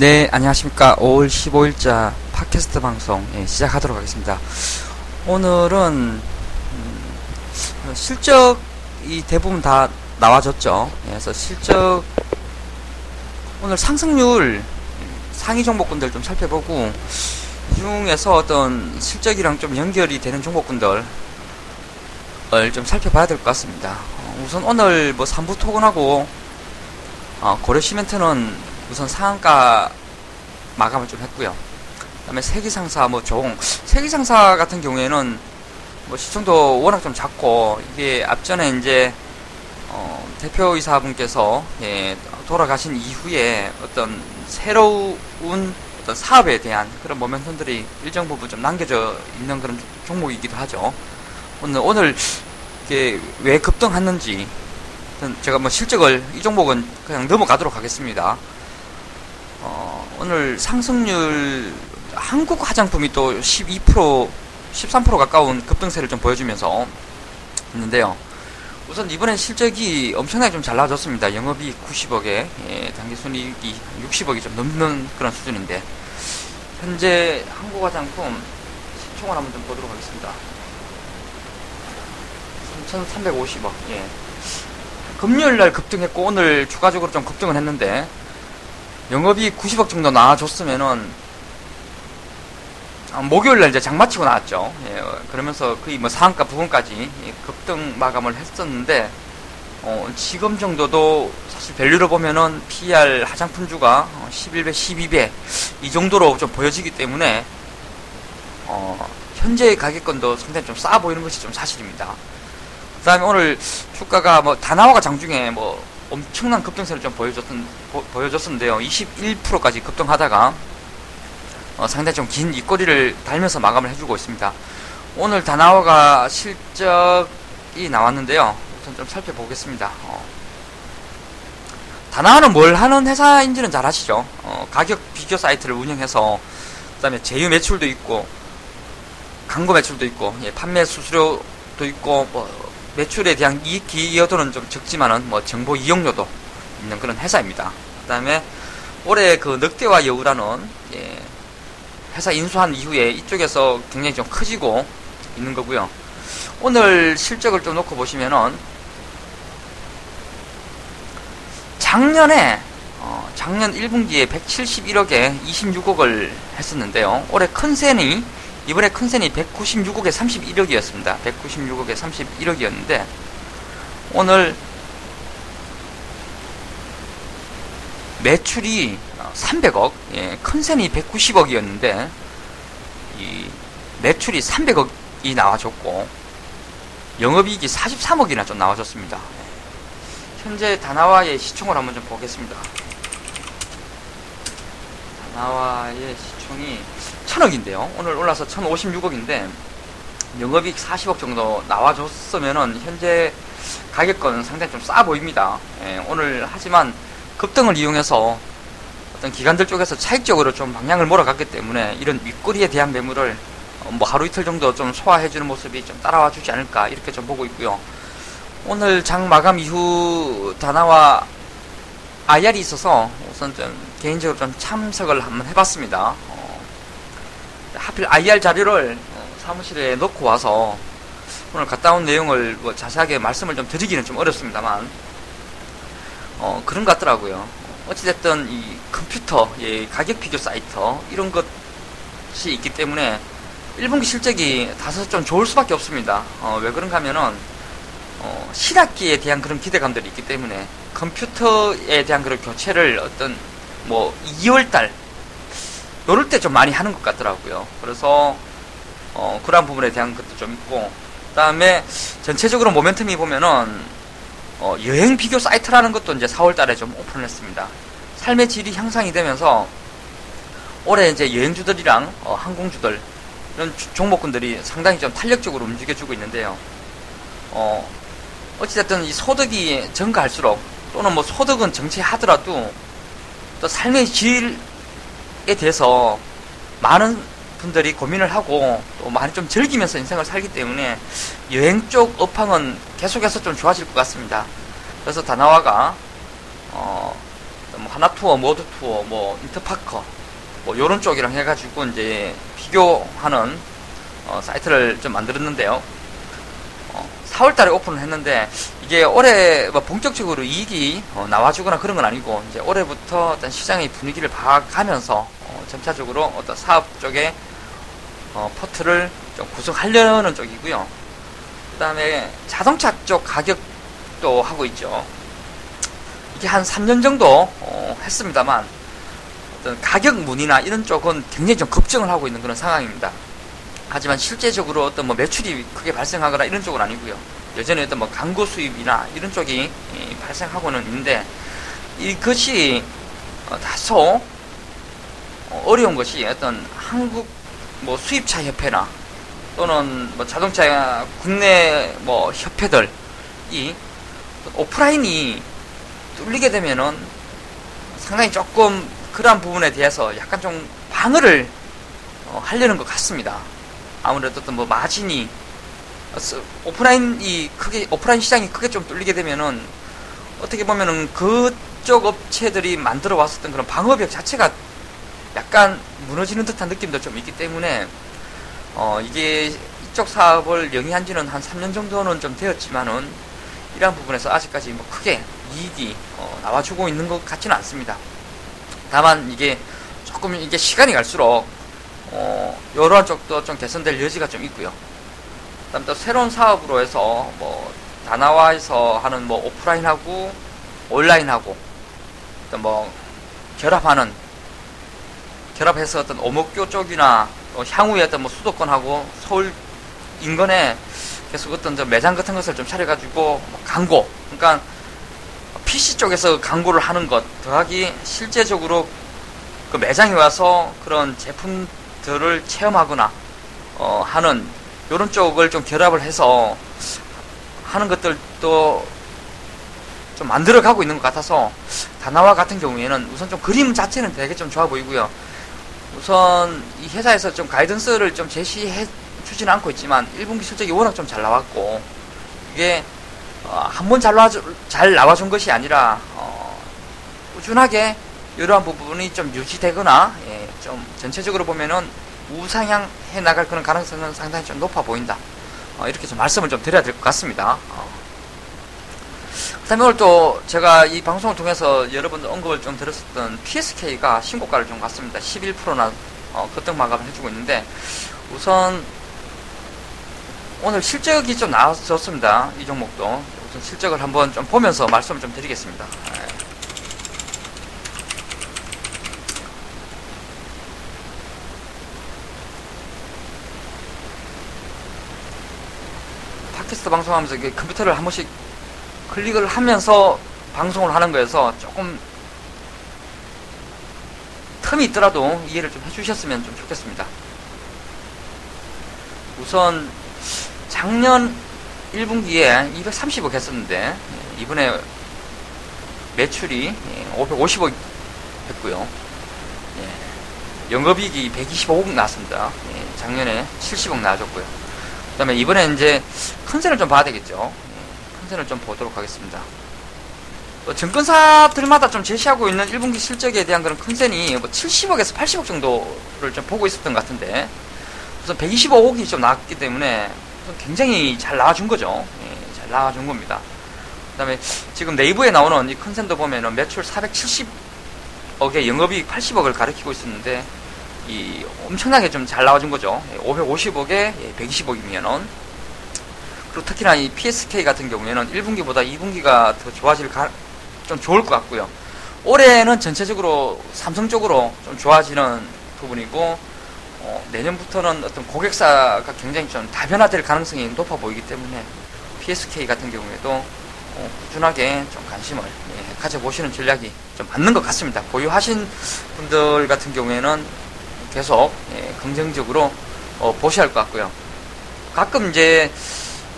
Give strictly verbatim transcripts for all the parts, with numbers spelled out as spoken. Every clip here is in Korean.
네, 안녕하십니까. 오월 십오일자 팟캐스트 방송 예, 시작하도록 하겠습니다. 오늘은 음, 실적이 대부분 다 나와졌죠. 예, 그래서 실적 오늘 상승률 상위 종목군들 좀 살펴보고, 이 중에서 어떤 실적이랑 좀 연결이 되는 종목군들을 좀 살펴봐야 될 것 같습니다. 어, 우선 오늘 뭐 삼부 토건하고 어, 고려시멘트는 우선 상한가 마감을 좀 했고요. 그다음에 세기상사 뭐 종 세기상사 같은 경우에는 뭐 시총도 워낙 좀 작고, 이게 앞전에 이제 어 대표이사분께서 예 돌아가신 이후에 어떤 새로운 어떤 사업에 대한 그런 모멘텀들이 일정 부분 좀 남겨져 있는 그런 종목이기도 하죠. 오늘 오늘 이게 왜 급등했는지 제가 뭐 실적을 이 종목은 그냥 넘어가도록 하겠습니다. 어, 오늘 상승률 한국 화장품이 또 십이 퍼센트, 십삼 퍼센트 가까운 급등세를 좀 보여주면서 있는데요. 우선 이번엔 실적이 엄청나게 좀 잘 나아졌습니다. 영업이익 구십억에 예, 당기순이익이 육십억이 좀 넘는 그런 수준인데, 현재 한국 화장품 시총을 한번 좀 보도록 하겠습니다. 삼천삼백오십억. 예. 금요일날 급등했고 오늘 추가적으로 좀 급등을 했는데, 영업이 구십억 정도 나와줬으면은, 아, 목요일날 이제 장마치고 나왔죠. 예, 그러면서 거의 뭐 상한가 부분까지 예, 급등 마감을 했었는데, 어, 지금 정도도 사실 밸류로 보면은 피알 화장품주가 어, 십일배, 십이배 이 정도로 좀 보여지기 때문에, 어, 현재의 가격권도 상당히 좀 싸 보이는 것이 좀 사실입니다. 그 다음에 오늘 주가가 뭐 다나와가 장중에 뭐, 엄청난 급등세를 좀 보여줬던, 보, 보여줬었는데요. 이십일 퍼센트까지 급등하다가, 어, 상당히 좀 긴 입꼬리를 달면서 마감을 해주고 있습니다. 오늘 다나와가 실적이 나왔는데요. 우선 좀 살펴보겠습니다. 어. 다나와는 뭘 하는 회사인지는 잘 아시죠? 어, 가격 비교 사이트를 운영해서, 그 다음에 제휴 매출도 있고, 광고 매출도 있고, 예, 판매 수수료도 있고, 뭐, 매출에 대한 이익 기여도는 좀 적지만은 뭐 정보 이용료도 있는 그런 회사입니다. 그 다음에 올해 그 늑대와 여우라는 예 회사 인수한 이후에 이쪽에서 굉장히 좀 커지고 있는 거고요. 오늘 실적을 좀 놓고 보시면은 작년에 어 작년 일분기에 백칠십일억에 이십육억을 했었는데요. 올해 큰 센이 이번에 큰 센이 백구십육억에 삼십일억이었습니다. 백구십육억에 삼십일억이었는데, 오늘 매출이 삼백억, 예, 큰 센이 백구십억이었는데, 이 매출이 삼백억이 나와줬고, 영업이익이 사십삼억이나 좀 나와줬습니다. 현재 다나와의 시총을 한번 좀 보겠습니다. 다나와의 시총이 천억인데요. 오늘 올라서 천오십육억인데 영업이익 사십억 정도 나와줬으면은 현재 가격권은 상당히 좀 싸 보입니다. 예, 오늘 하지만 급등을 이용해서 어떤 기관들 쪽에서 차익적으로 좀 방향을 몰아갔기 때문에 이런 윗꼬리에 대한 매물을 뭐 하루 이틀 정도 좀 소화해주는 모습이 좀 따라와 주지 않을까 이렇게 좀 보고 있고요. 오늘 장 마감 이후 다나와 아이알이 있어서 우선 좀 개인적으로 좀 참석을 한번 해봤습니다. 하필 아이알 자료를 사무실에 놓고 와서 오늘 갔다 온 내용을 뭐 자세하게 말씀을 좀 드리기는 좀 어렵습니다만, 어, 그런 것 같더라고요. 어찌됐든 이 컴퓨터, 예, 가격 비교 사이트, 이런 것이 있기 때문에 일분기 실적이 다소 좀 좋을 수밖에 없습니다. 어, 왜 그런가 하면은, 어, 신학기에 대한 그런 기대감들이 있기 때문에 컴퓨터에 대한 그런 교체를 어떤 뭐 이월달, 요럴 때 좀 많이 하는 것 같더라고요. 그래서 어, 그런 부분에 대한 것도 좀 있고, 그 다음에 전체적으로 모멘텀이 보면은 어, 여행 비교 사이트라는 것도 이제 사월달에 좀 오픈을 했습니다. 삶의 질이 향상이 되면서 올해 이제 여행주들이랑 어, 항공주들 이런 주, 종목군들이 상당히 좀 탄력적으로 움직여주고 있는데요. 어, 어찌됐든 이 소득이 증가할수록 또는 뭐 소득은 정체하더라도 또 삶의 질 에 대해서 많은 분들이 고민을 하고 또 많이 좀 즐기면서 인생을 살기 때문에 여행 쪽 업황은 계속해서 좀 좋아질 것 같습니다. 그래서 다나와가 어 뭐 하나 투어, 모드 투어, 뭐 인터파크 뭐 요런 쪽이랑 해가지고 이제 비교하는 어, 사이트를 좀 만들었는데요. 어, 사월달에 오픈을 했는데 이게 올해 뭐 본격적으로 이익이 어, 나와주거나 그런 건 아니고 이제 올해부터 일단 시장의 분위기를 파악하면서 어, 점차적으로 어떤 사업 쪽에 어, 포트를 좀 구성하려는 쪽이고요. 그 다음에 자동차 쪽 가격도 하고 있죠. 이게 한 삼 년 정도 어, 했습니다만 어떤 가격 문의나 이런 쪽은 굉장히 좀 걱정을 하고 있는 그런 상황입니다. 하지만 실제적으로 어떤 뭐 매출이 크게 발생하거나 이런 쪽은 아니고요. 여전히 어떤 뭐 광고 수입이나 이런 쪽이 발생하고는 있는데 이것이 다소 어려운 것이 어떤 한국 뭐 수입차 협회나 또는 뭐 자동차 국내 뭐 협회들이 오프라인이 뚫리게 되면은 상당히 조금 그런 부분에 대해서 약간 좀 방어를 어, 하려는 것 같습니다. 아무래도 어떤 뭐 마진이 오프라인이 크게 오프라인 시장이 크게 좀 뚫리게 되면은 어떻게 보면은 그쪽 업체들이 만들어 왔었던 그런 방어벽 자체가 약간 무너지는 듯한 느낌도 좀 있기 때문에 어 이게 이쪽 사업을 영위한지는 한 삼 년 정도는 좀 되었지만은 이러한 부분에서 아직까지 뭐 크게 이익이 어, 나와주고 있는 것 같지는 않습니다. 다만 이게 조금 이게 시간이 갈수록 어, 이러한 쪽도 좀 개선될 여지가 좀 있고요. 그다음 또 새로운 사업으로 해서 뭐 다나와에서 하는 뭐 오프라인하고 온라인하고 또 뭐 결합하는 결합해서 어떤 오목교 쪽이나 어, 향후에 어떤 뭐 수도권하고 서울 인근에 계속 어떤 저 매장 같은 것을 좀 차려가지고 뭐 광고, 그러니까 피씨 쪽에서 광고를 하는 것 더하기 실제적으로 그 매장에 와서 그런 제품 들을 체험하거나 어, 하는 이런 쪽을 좀 결합을 해서 하는 것들도 좀 만들어가고 있는 것 같아서 다나와 같은 경우에는 우선 좀 그림 자체는 되게 좀 좋아 보이고요. 우선 이 회사에서 좀 가이던스를 좀 제시해 주지는 않고 있지만 일 분기 실적이 워낙 좀 잘 나왔고 이게 어, 한 번 잘 잘 나와준 것이 아니라 어, 꾸준하게 이러한 부분이 좀 유지되거나 예, 좀 전체적으로 보면은 우상향해 나갈 그런 가능성은 상당히 좀 높아 보인다. 어, 이렇게 좀 말씀을 좀 드려야 될 것 같습니다. 어. 그다음에 오늘 또 제가 이 방송을 통해서 여러분들 언급을 좀 드렸었던 피에스케이가 신고가를 좀 갔습니다. 십일 퍼센트나 어, 급등 마감을 해주고 있는데 우선 오늘 실적이 좀 나왔었습니다. 이 종목도 우선 실적을 한번 좀 보면서 말씀을 좀 드리겠습니다. 팟캐스트 방송하면서 컴퓨터를 한 번씩 클릭을 하면서 방송을 하는 거여서 조금 틈이 있더라도 이해를 좀 해주셨으면 좀 좋겠습니다. 우선 작년 일 분기에 이백삼십억 했었는데 이번에 매출이 오백오십억 했고요. 영업이익이 백이십오억 나왔습니다. 작년에 칠십억 나와줬고요. 그 다음에 이번에 이제 컨센을 좀 봐야 되겠죠. 컨센을 좀 보도록 하겠습니다. 증권사들마다 좀 제시하고 있는 일 분기 실적에 대한 그런 컨센이 뭐 칠십억에서 팔십억 정도를 좀 보고 있었던 것 같은데 우선 백이십오억이 좀 나왔기 때문에 굉장히 잘 나와준 거죠. 예, 잘 나와준 겁니다. 그 다음에 지금 네이버에 나오는 이 컨센도 보면은 매출 사백칠십억에 영업이익 팔십억을 가리키고 있었는데 이 엄청나게 좀 잘 나와준 거죠. 예, 오백오십억에 예, 백이십억이면은 그리고 특히나 이 피에스케이 같은 경우에는 일 분기보다 이 분기가 더 좋아질 가, 좀 좋을 것 같고요. 올해는 전체적으로 삼성 쪽으로 좀 좋아지는 부분이고 어, 내년부터는 어떤 고객사가 굉장히 좀 다변화될 가능성이 높아 보이기 때문에 피에스케이 같은 경우에도 어, 꾸준하게 좀 관심을 예, 가져보시는 전략이 좀 맞는 것 같습니다. 보유하신 분들 같은 경우에는 계속 예, 긍정적으로 어, 보셔야 할 것 같고요. 가끔 이제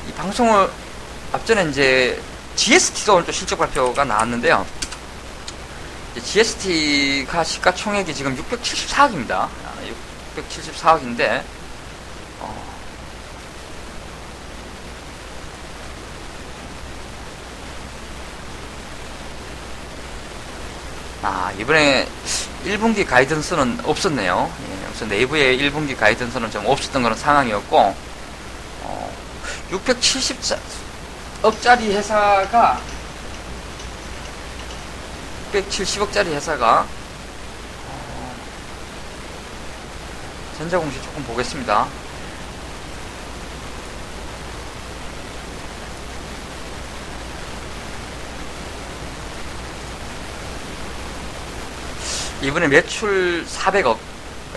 이 방송을 앞전에 이제 지에스티가 오늘 또 실적 발표가 나왔는데요. 지에스티가 시가총액이 지금 육백칠십사억입니다. 육백칠십사억인데 어, 아, 이번에 일 분기 가이던스는 없었네요. 예, 우선 내부에 일 분기 가이던스는 좀 없었던 그런 상황이었고, 어, 육백칠십억짜리 회사가, 육백칠십억짜리 회사가, 어, 전자공시 조금 보겠습니다. 이번에 매출 사백억,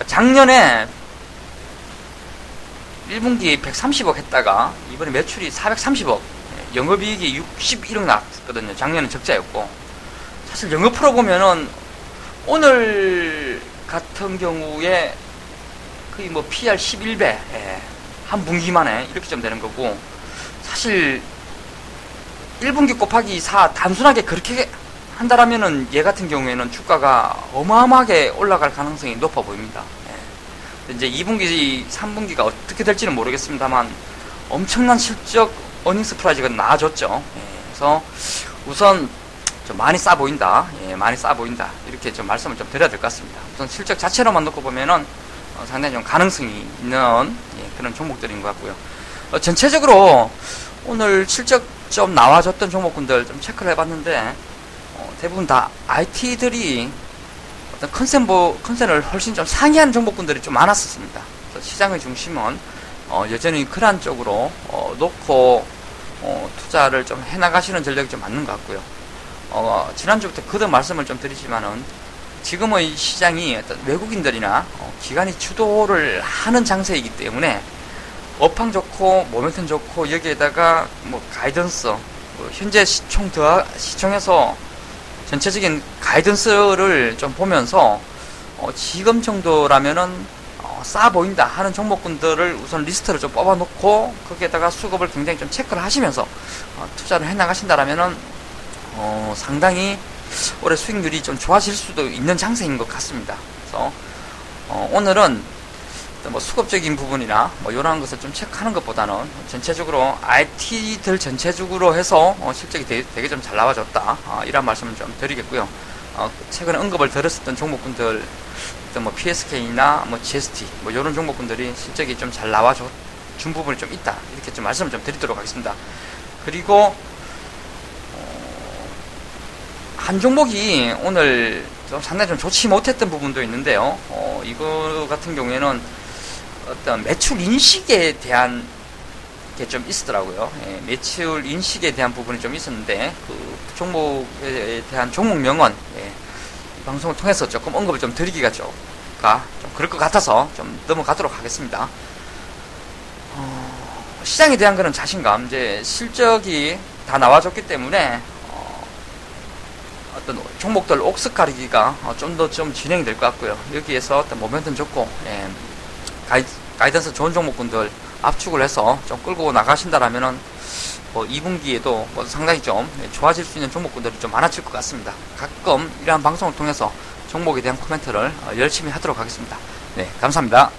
작년에 일 분기 백삼십억 했다가 이번에 매출이 사백삼십억, 영업이익이 육십일억 나왔거든요. 작년은 적자였고, 사실 영업으로 보면은 오늘 같은 경우에 거의 뭐 피알 십일 배, 예, 한 분기만에 이렇게 좀 되는 거고, 사실 일 분기 곱하기 사 단순하게 그렇게 한다라면은 얘 같은 경우에는 주가가 어마어마하게 올라갈 가능성이 높아 보입니다. 예. 이제 이 분기, 삼 분기가 어떻게 될지는 모르겠습니다만 엄청난 실적 어닝스 프라이즈가 나아졌죠. 예. 그래서 우선 좀 많이 싸 보인다. 예, 많이 싸 보인다. 이렇게 좀 말씀을 좀 드려야 될 것 같습니다. 우선 실적 자체로만 놓고 보면은 어, 상당히 좀 가능성이 있는, 예, 그런 종목들인 것 같고요. 어, 전체적으로 오늘 실적 좀 나와줬던 종목군들 좀 체크를 해봤는데, 대부분 다 아이티들이 어떤 컨센보, 컨센을 훨씬 좀 상이한 종목군들이 좀 많았었습니다. 그래서 시장의 중심은 어, 여전히 그런 쪽으로 어, 놓고 어, 투자를 좀 해나가시는 전략이 좀 맞는 것 같고요. 어, 지난주부터 그도 말씀을 좀 드리지만은 지금의 시장이 어떤 외국인들이나 어, 기관이 주도를 하는 장세이기 때문에 업황 좋고 모멘텀 좋고 여기에다가 뭐 가이던스, 뭐 현재 시총 더 시총에서 전체적인 가이던스를 좀 보면서 어, 지금 정도라면은 어, 싸 보인다 하는 종목군들을 우선 리스트를 좀 뽑아놓고 거기에다가 수급을 굉장히 좀 체크를 하시면서 어, 투자를 해나가신다라면은 어, 상당히 올해 수익률이 좀 좋아질 수도 있는 장세인 것 같습니다. 그래서 어, 오늘은 뭐 수급적인 부분이나 뭐 이런 것을 좀 체크하는 것보다는 전체적으로 아이티들 전체적으로 해서 어 실적이 되게, 되게 좀 잘 나와졌다, 어 이런 말씀을 좀 드리겠고요. 어 최근에 언급을 들었었던 종목군들, 뭐 피에스케이나 뭐 지에스티 뭐 이런 종목군들이 실적이 좀 잘 나와준 부분이 좀 있다, 이렇게 좀 말씀을 좀 드리도록 하겠습니다. 그리고 어 한 종목이 오늘 좀 상당히 좀 좋지 못했던 부분도 있는데요. 어 이거 같은 경우에는 어떤 매출 인식에 대한 게 좀 있었더라고요. 예, 매출 인식에 대한 부분이 좀 있었는데, 그 종목에 대한 종목명은, 예, 이 방송을 통해서 조금 언급을 좀 드리기가 좀, 좀 그럴 것 같아서 좀 넘어가도록 하겠습니다. 어, 시장에 대한 그런 자신감, 이제 실적이 다 나와줬기 때문에 어, 어떤 종목들 옥스가리기가 좀 더 좀 진행이 될 것 같고요. 여기에서 어떤 모멘텀 좋고, 예, 가이, 가이던스 좋은 종목군들 압축을 해서 좀 끌고 나가신다라면은 뭐 이 분기에도 뭐 상당히 좀 좋아질 수 있는 종목군들이 좀 많아질 것 같습니다. 가끔 이러한 방송을 통해서 종목에 대한 코멘트를 열심히 하도록 하겠습니다. 네, 감사합니다.